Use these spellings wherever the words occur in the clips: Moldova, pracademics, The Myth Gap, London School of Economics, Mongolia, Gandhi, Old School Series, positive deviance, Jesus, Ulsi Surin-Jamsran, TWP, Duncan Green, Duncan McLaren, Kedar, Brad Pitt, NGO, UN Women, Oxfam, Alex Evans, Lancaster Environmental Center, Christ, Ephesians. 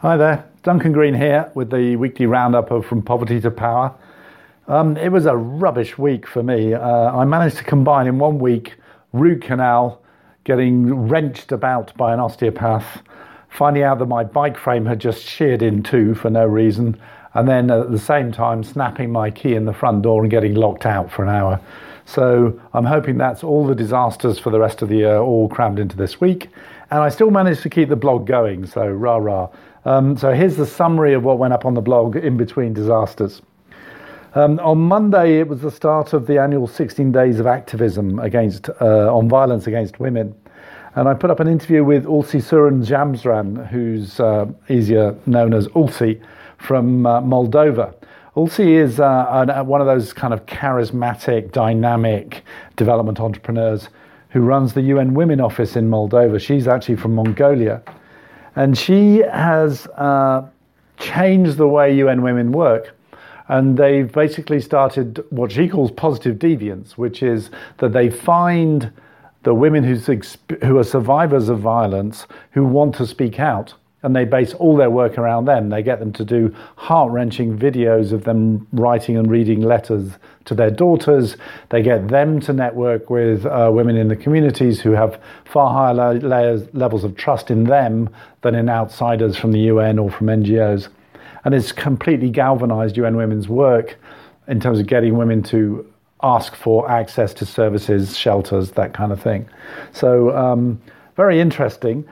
Hi there, Duncan Green here with the weekly roundup of From Poverty to Power. It was a rubbish week for me. I managed to combine in one week root canal, getting wrenched about by an osteopath, finding out that my bike frame had just sheared in two for no reason, and then at the same time snapping my key in the front door and getting locked out for an hour. So I'm hoping that's all the disasters for the rest of the year all crammed into this week. And I still managed to keep the blog going, so rah-rah. So here's the summary of what went up on the blog in between disasters. On Monday, it was the start of the annual 16 Days of Activism on violence against women. And I put up an interview with Ulsi Surin-Jamsran, who's easier known as Ulsi, from Moldova. Ulsi is one of those kind of charismatic, dynamic development entrepreneurs who runs the UN Women office in Moldova. She's actually from Mongolia. And she has changed the way UN Women work. And they've basically started what she calls positive deviance, which is that they find the women who are survivors of violence who want to speak out. And they base all their work around them. They get them to do heart-wrenching videos of them writing and reading letters to their daughters. They get them to network with women in the communities who have far higher levels of trust in them than in outsiders from the UN or from NGOs. And it's completely galvanized UN Women's work in terms of getting women to ask for access to services, shelters, that kind of thing. So very interesting.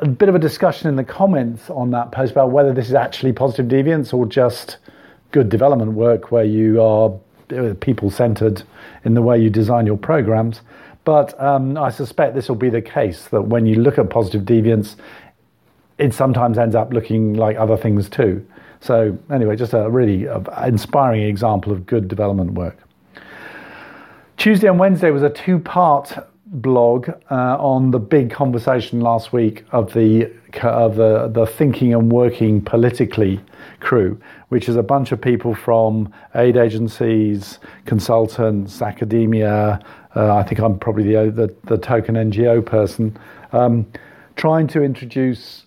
A bit of a discussion in the comments on that post about whether this is actually positive deviance or just good development work where you are people-centered in the way you design your programs. But I suspect this will be the case, that when you look at positive deviance, it sometimes ends up looking like other things too. So anyway, just a really inspiring example of good development work. Tuesday and Wednesday was a two-part blog on the big conversation last week of the Thinking and Working Politically crew, which is a bunch of people from aid agencies, consultants, academia. I think I'm probably the token NGO person, trying to introduce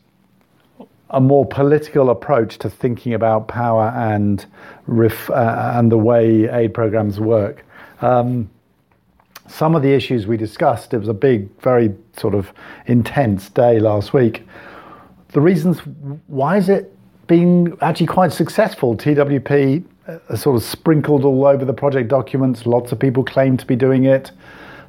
a more political approach to thinking about power and the way aid programs work. Some of the issues we discussed, it was a big, very sort of intense day last week. The reasons why is it been actually quite successful? TWP sort of sprinkled all over the project documents. Lots of people claim to be doing it.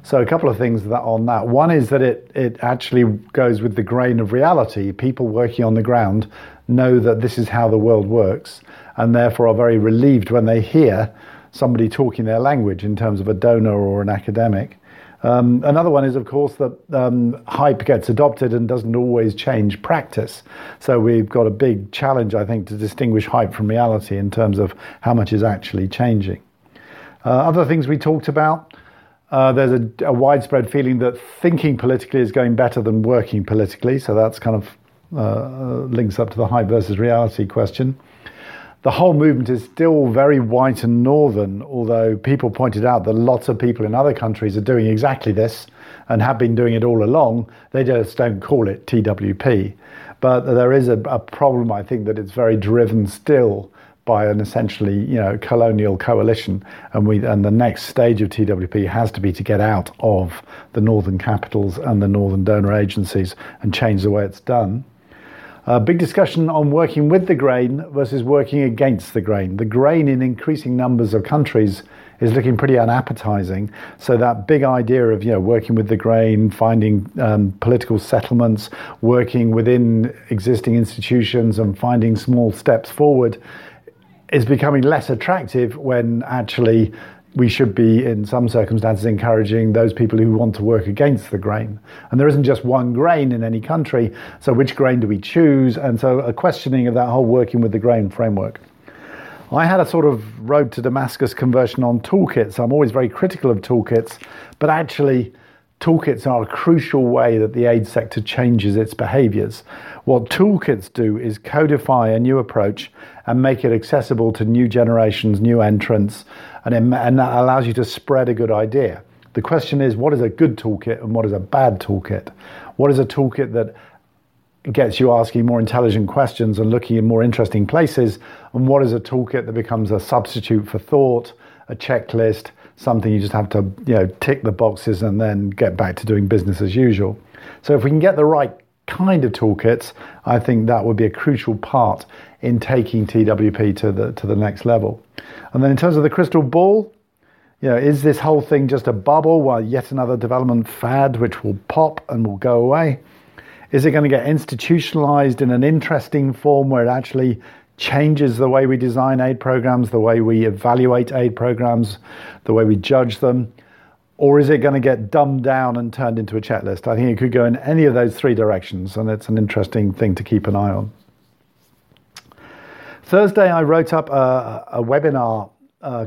So a couple of things on that. One is that it actually goes with the grain of reality. People working on the ground know that this is how the world works and therefore are very relieved when they hear somebody talking their language in terms of a donor or an academic. Another one is, of course, that hype gets adopted and doesn't always change practice. So we've got a big challenge, I think, to distinguish hype from reality in terms of how much is actually changing. Other things we talked about, there's a widespread feeling that thinking politically is going better than working politically. So that's kind of links up to the hype versus reality question. The whole movement is still very white and northern, although people pointed out that lots of people in other countries are doing exactly this and have been doing it all along. They just don't call it TWP. But there is a problem, I think, that it's very driven still by an essentially, colonial coalition. And the next stage of TWP has to be to get out of the northern capitals and the northern donor agencies and change the way it's done. A big discussion on working with the grain versus working against the grain. The grain in increasing numbers of countries is looking pretty unappetizing. So that big idea of working with the grain, finding political settlements, working within existing institutions and finding small steps forward is becoming less attractive when actually we should be, in some circumstances, encouraging those people who want to work against the grain. And there isn't just one grain in any country, so which grain do we choose? And so a questioning of that whole working with the grain framework. I had a sort of road to Damascus conversion on toolkits. I'm always very critical of toolkits, but actually toolkits are a crucial way that the aid sector changes its behaviours. What toolkits do is codify a new approach and make it accessible to new generations, new entrants, and that allows you to spread a good idea. The question is, what is a good toolkit and what is a bad toolkit? What is a toolkit that gets you asking more intelligent questions and looking in more interesting places, and what is a toolkit that becomes a substitute for thought, a checklist, something you just have to, you know, tick the boxes and then get back to doing business as usual. So if we can get the right kind of toolkits, I think that would be a crucial part in taking TWP to the next level. And then in terms of the crystal ball, you know, is this whole thing just a bubble while yet another development fad which will pop and will go away? Is it going to get institutionalized in an interesting form where it actually changes the way we design aid programs, the way we evaluate aid programs, the way we judge them? Or is it going to get dumbed down and turned into a checklist? I think it could go in any of those three directions, and it's an interesting thing to keep an eye on. Thursday, I wrote up a webinar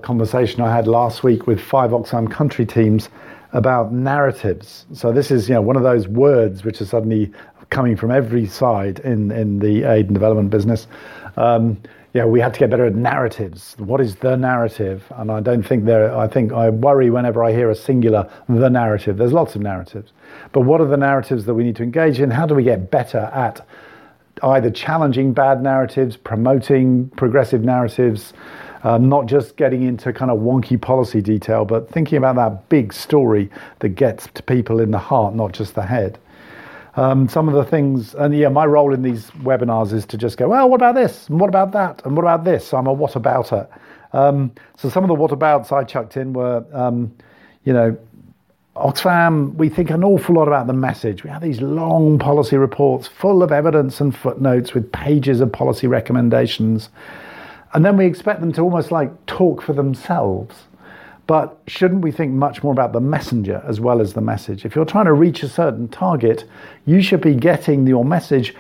conversation I had last week with 5 Oxfam country teams about narratives. So this is, you know, one of those words which is suddenly coming from every side in the aid and development business. We have to get better at narratives. What is the narrative? And I don't think there. I think I worry whenever I hear a singular, the narrative. There's lots of narratives. But what are the narratives that we need to engage in? How do we get better at either challenging bad narratives, promoting progressive narratives, not just getting into kind of wonky policy detail, but thinking about that big story that gets to people in the heart, not just the head. Some of the things, and yeah, my role in these webinars is to just go, well, what about this? And what about that? And what about this? I'm a whatabouter. So some of the whatabouts I chucked in were, Oxfam, we think an awful lot about the message. We have these long policy reports full of evidence and footnotes with pages of policy recommendations. And then we expect them to almost like talk for themselves. But shouldn't we think much more about the messenger as well as the message? If you're trying to reach a certain target, you should be getting your message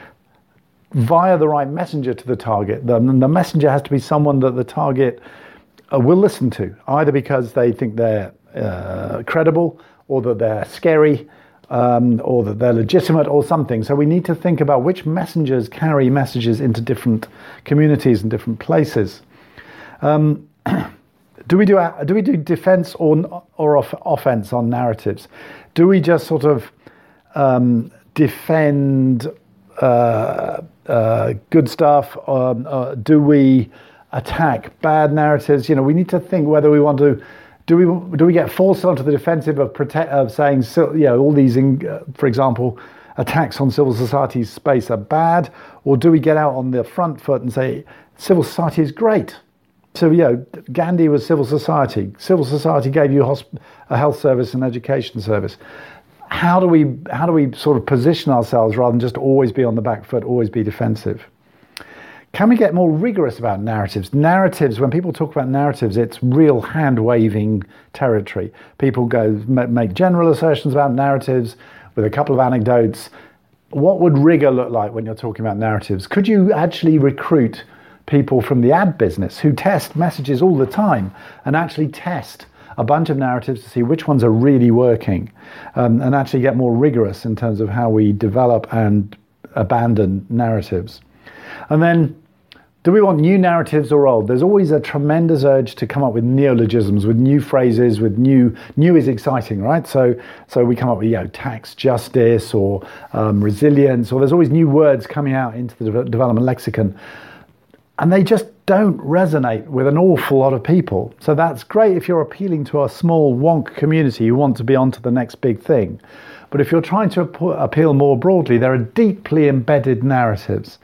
via the right messenger to the target. The messenger has to be someone that the target will listen to, either because they think they're credible or that they're scary or that they're legitimate or something. So we need to think about which messengers carry messages into different communities and different places. Do we do defense or offense on narratives? Do we just sort of defend good stuff? Do we attack bad narratives? You know, we need to think whether we want to. Do we get forced onto the defensive of saying, all these, for example, attacks on civil society's space are bad, or do we get out on the front foot and say civil society is great? So, Gandhi was civil society. Civil society gave you a health service and education service. How do we sort of position ourselves rather than just always be on the back foot, always be defensive? Can we get more rigorous about narratives? Narratives, when people talk about narratives, it's real hand-waving territory. People go make general assertions about narratives with a couple of anecdotes. What would rigor look like when you're talking about narratives? Could you actually recruit people from the ad business who test messages all the time and actually test a bunch of narratives to see which ones are really working, and actually get more rigorous in terms of how we develop and abandon narratives? And then, do we want new narratives or old? There's always a tremendous urge to come up with neologisms, with new phrases, with new is exciting, right? So we come up with, tax justice or resilience, or there's always new words coming out into the development lexicon. And they just don't resonate with an awful lot of people. So that's great if you're appealing to a small wonk community who want to be onto the next big thing. But if you're trying to appeal more broadly, there are deeply embedded narratives.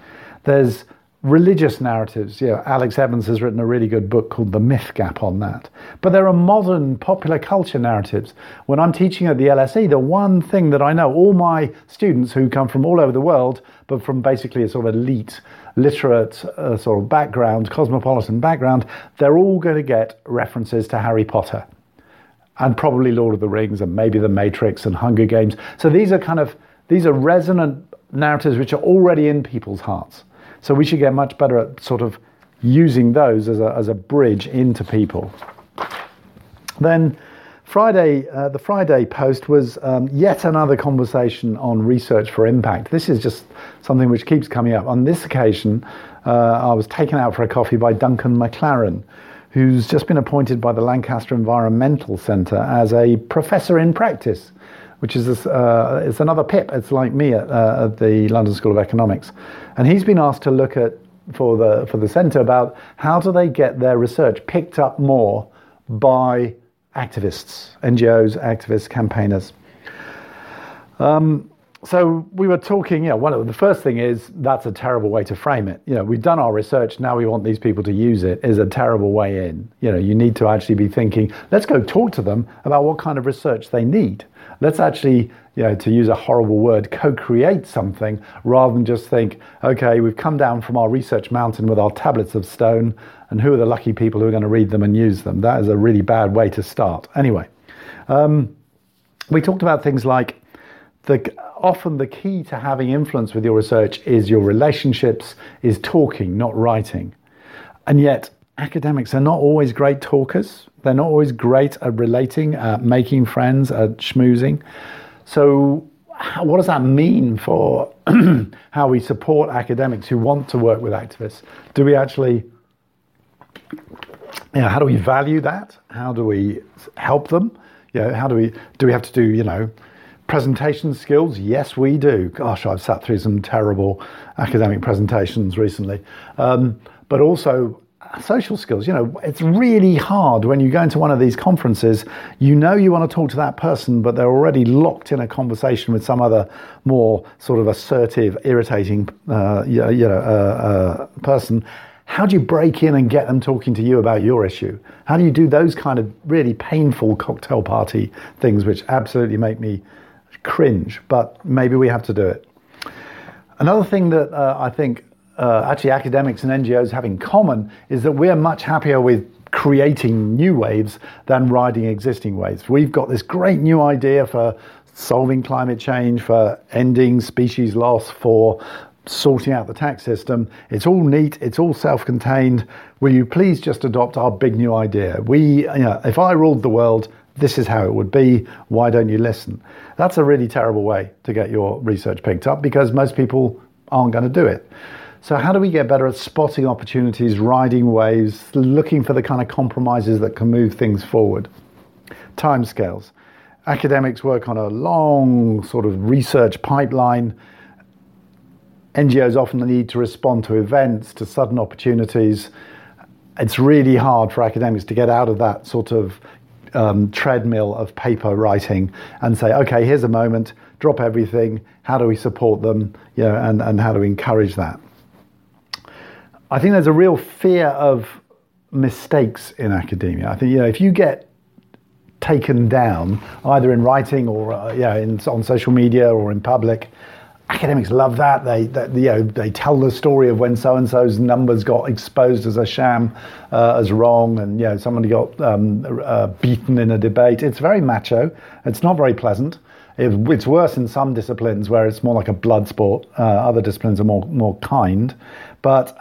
There's religious narratives. Alex Evans has written a really good book called The Myth Gap on that. But there are modern popular culture narratives. When I'm teaching at the LSE, the one thing that I know, all my students who come from all over the world, but from basically a sort of elite, literate sort of background, cosmopolitan background, they're all going to get references to Harry Potter and probably Lord of the Rings and maybe The Matrix and Hunger Games. So these are resonant narratives which are already in people's hearts. So we should get much better at sort of using those as a bridge into people. Then Friday, the Friday post was yet another conversation on research for impact. This is just something which keeps coming up. On this occasion, I was taken out for a coffee by Duncan McLaren, who's just been appointed by the Lancaster Environmental Center as a professor in practice, which is this, it's another PIP. It's like me at the London School of Economics, and he's been asked to look at for the centre about how do they get their research picked up more by activists, NGOs, activists, campaigners. So we were talking, one of the first thing is that's a terrible way to frame it. We've done our research, now we want these people to use it, is a terrible way in. You need to actually be thinking, let's go talk to them about what kind of research they need. Let's actually, to use a horrible word, co-create something rather than just think, okay, we've come down from our research mountain with our tablets of stone, and who are the lucky people who are going to read them and use them? That is a really bad way to start. Anyway, we talked about things like, often the key to having influence with your research is your relationships, is talking, not writing. And yet academics are not always great talkers. They're not always great at relating, at making friends, at schmoozing. So what does that mean for how we support academics who want to work with activists? Do we actually, how do we value that? How do we help them? How do we have to do, presentation skills? Yes, we do. Gosh, I've sat through some terrible academic presentations recently. But also social skills. It's really hard when you go into one of these conferences, you want to talk to that person, but they're already locked in a conversation with some other more sort of assertive, irritating, person. How do you break in and get them talking to you about your issue? How do you do those kind of really painful cocktail party things, which absolutely make me cringe, but maybe we have to do it. Another thing that I think actually academics and NGOs have in common is that we're much happier with creating new waves than riding existing waves. We've got this great new idea for solving climate change, for ending species loss, for sorting out the tax system. It's all neat, it's all self-contained. Will you please just adopt our big new idea? If I ruled the world, this is how it would be. Why don't you listen? That's a really terrible way to get your research picked up because most people aren't going to do it. So how do we get better at spotting opportunities, riding waves, looking for the kind of compromises that can move things forward? Timescales. Academics work on a long sort of research pipeline. NGOs often need to respond to events, to sudden opportunities. It's really hard for academics to get out of that sort of treadmill of paper writing and say, okay, here's a moment, drop everything, how do we support them, and how do we encourage that? I think there's a real fear of mistakes in academia. I think, if you get taken down, either in writing or on social media or in public, academics love that. They tell the story of when so-and-so's numbers got exposed as a sham, as wrong, and somebody got beaten in a debate. It's very macho. It's not very pleasant. It's worse in some disciplines where it's more like a blood sport. Other disciplines are more kind. But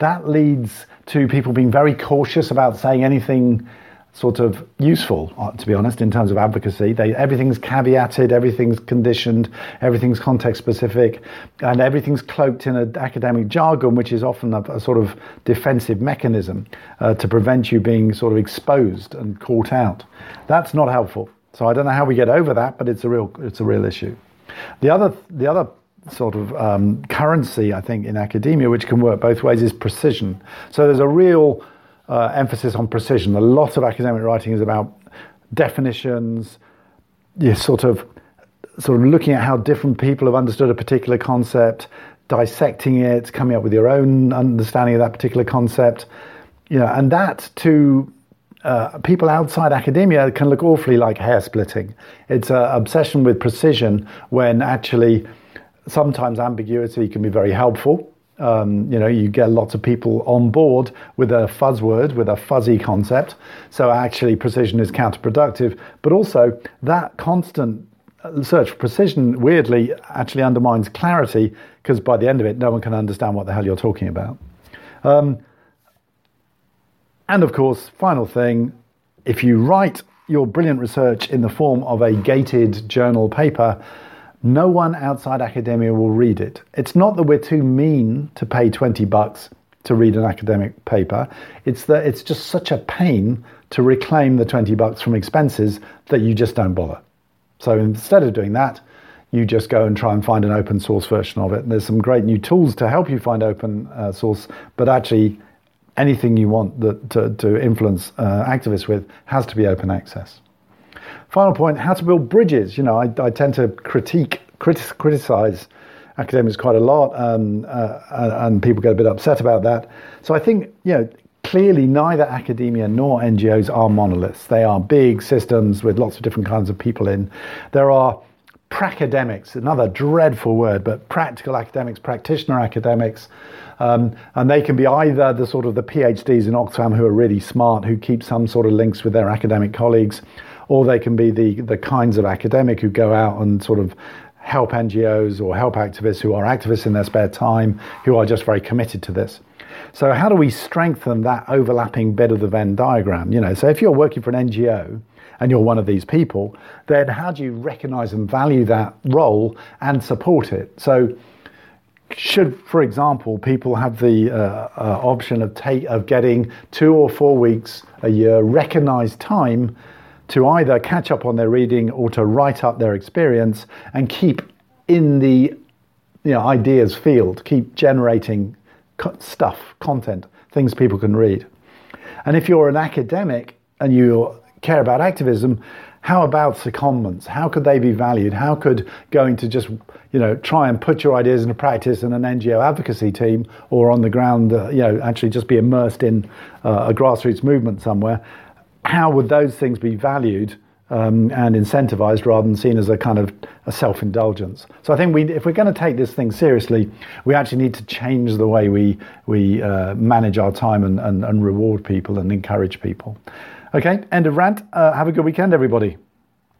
that leads to people being very cautious about saying anything sort of useful, to be honest, in terms of advocacy. Everything's caveated, everything's conditioned, everything's context-specific, and everything's cloaked in an academic jargon, which is often a sort of defensive mechanism to prevent you being sort of exposed and caught out. That's not helpful. So I don't know how we get over that, but it's a real issue. The other sort of currency, I think, in academia, which can work both ways, is precision. So there's a real emphasis on precision. A lot of academic writing is about definitions, sort of looking at how different people have understood a particular concept, dissecting it, coming up with your own understanding of that particular concept, and that to people outside academia can look awfully like hair splitting. It's an obsession with precision when actually sometimes ambiguity can be very helpful. You get lots of people on board with a fuzzword, with a fuzzy concept. So actually precision is counterproductive. But also that constant search for precision weirdly actually undermines clarity, because by the end of it, no one can understand what the hell you're talking about. And of course, final thing, if you write your brilliant research in the form of a gated journal paper, no one outside academia will read it. It's not that we're too mean to pay $20 to read an academic paper. It's that it's just such a pain to reclaim the $20 from expenses that you just don't bother. So instead of doing that, you just go and try and find an open source version of it. And there's some great new tools to help you find open source, but actually anything you want that to influence activists with has to be open access. Final point, how to build bridges. You know, I tend to criticize academics quite a lot, and people get a bit upset about that. So I think, you know, clearly neither academia nor NGOs are monoliths. They are big systems with lots of different kinds of people in. There are pracademics, another dreadful word, but practical academics, practitioner academics, and they can be either the sort of the PhDs in Oxfam who are really smart, who keep some sort of links with their academic colleagues, or they can be the kinds of academic who go out and sort of help NGOs or help activists who are activists in their spare time, who are just very committed to this. So how do we strengthen that overlapping bit of the Venn diagram? You know, so if you're working for an NGO and you're one of these people, then how do you recognize and value that role and support it? So should, for example, people have the option of getting 2 or 4 weeks a year recognized time to either catch up on their reading or to write up their experience and keep in the, you know, ideas field, keep generating stuff, content, things people can read. And if you're an academic and you care about activism, how about secondments? How could they be valued? How could going to just, you know, try and put your ideas into practice in an NGO advocacy team or on the ground, you know, actually just be immersed in a grassroots movement somewhere? How would those things be valued and incentivized rather than seen as a kind of a self-indulgence? So I think if we're going to take this thing seriously, we actually need to change the way we manage our time and reward people and encourage people. Okay, end of rant. Have a good weekend, everybody.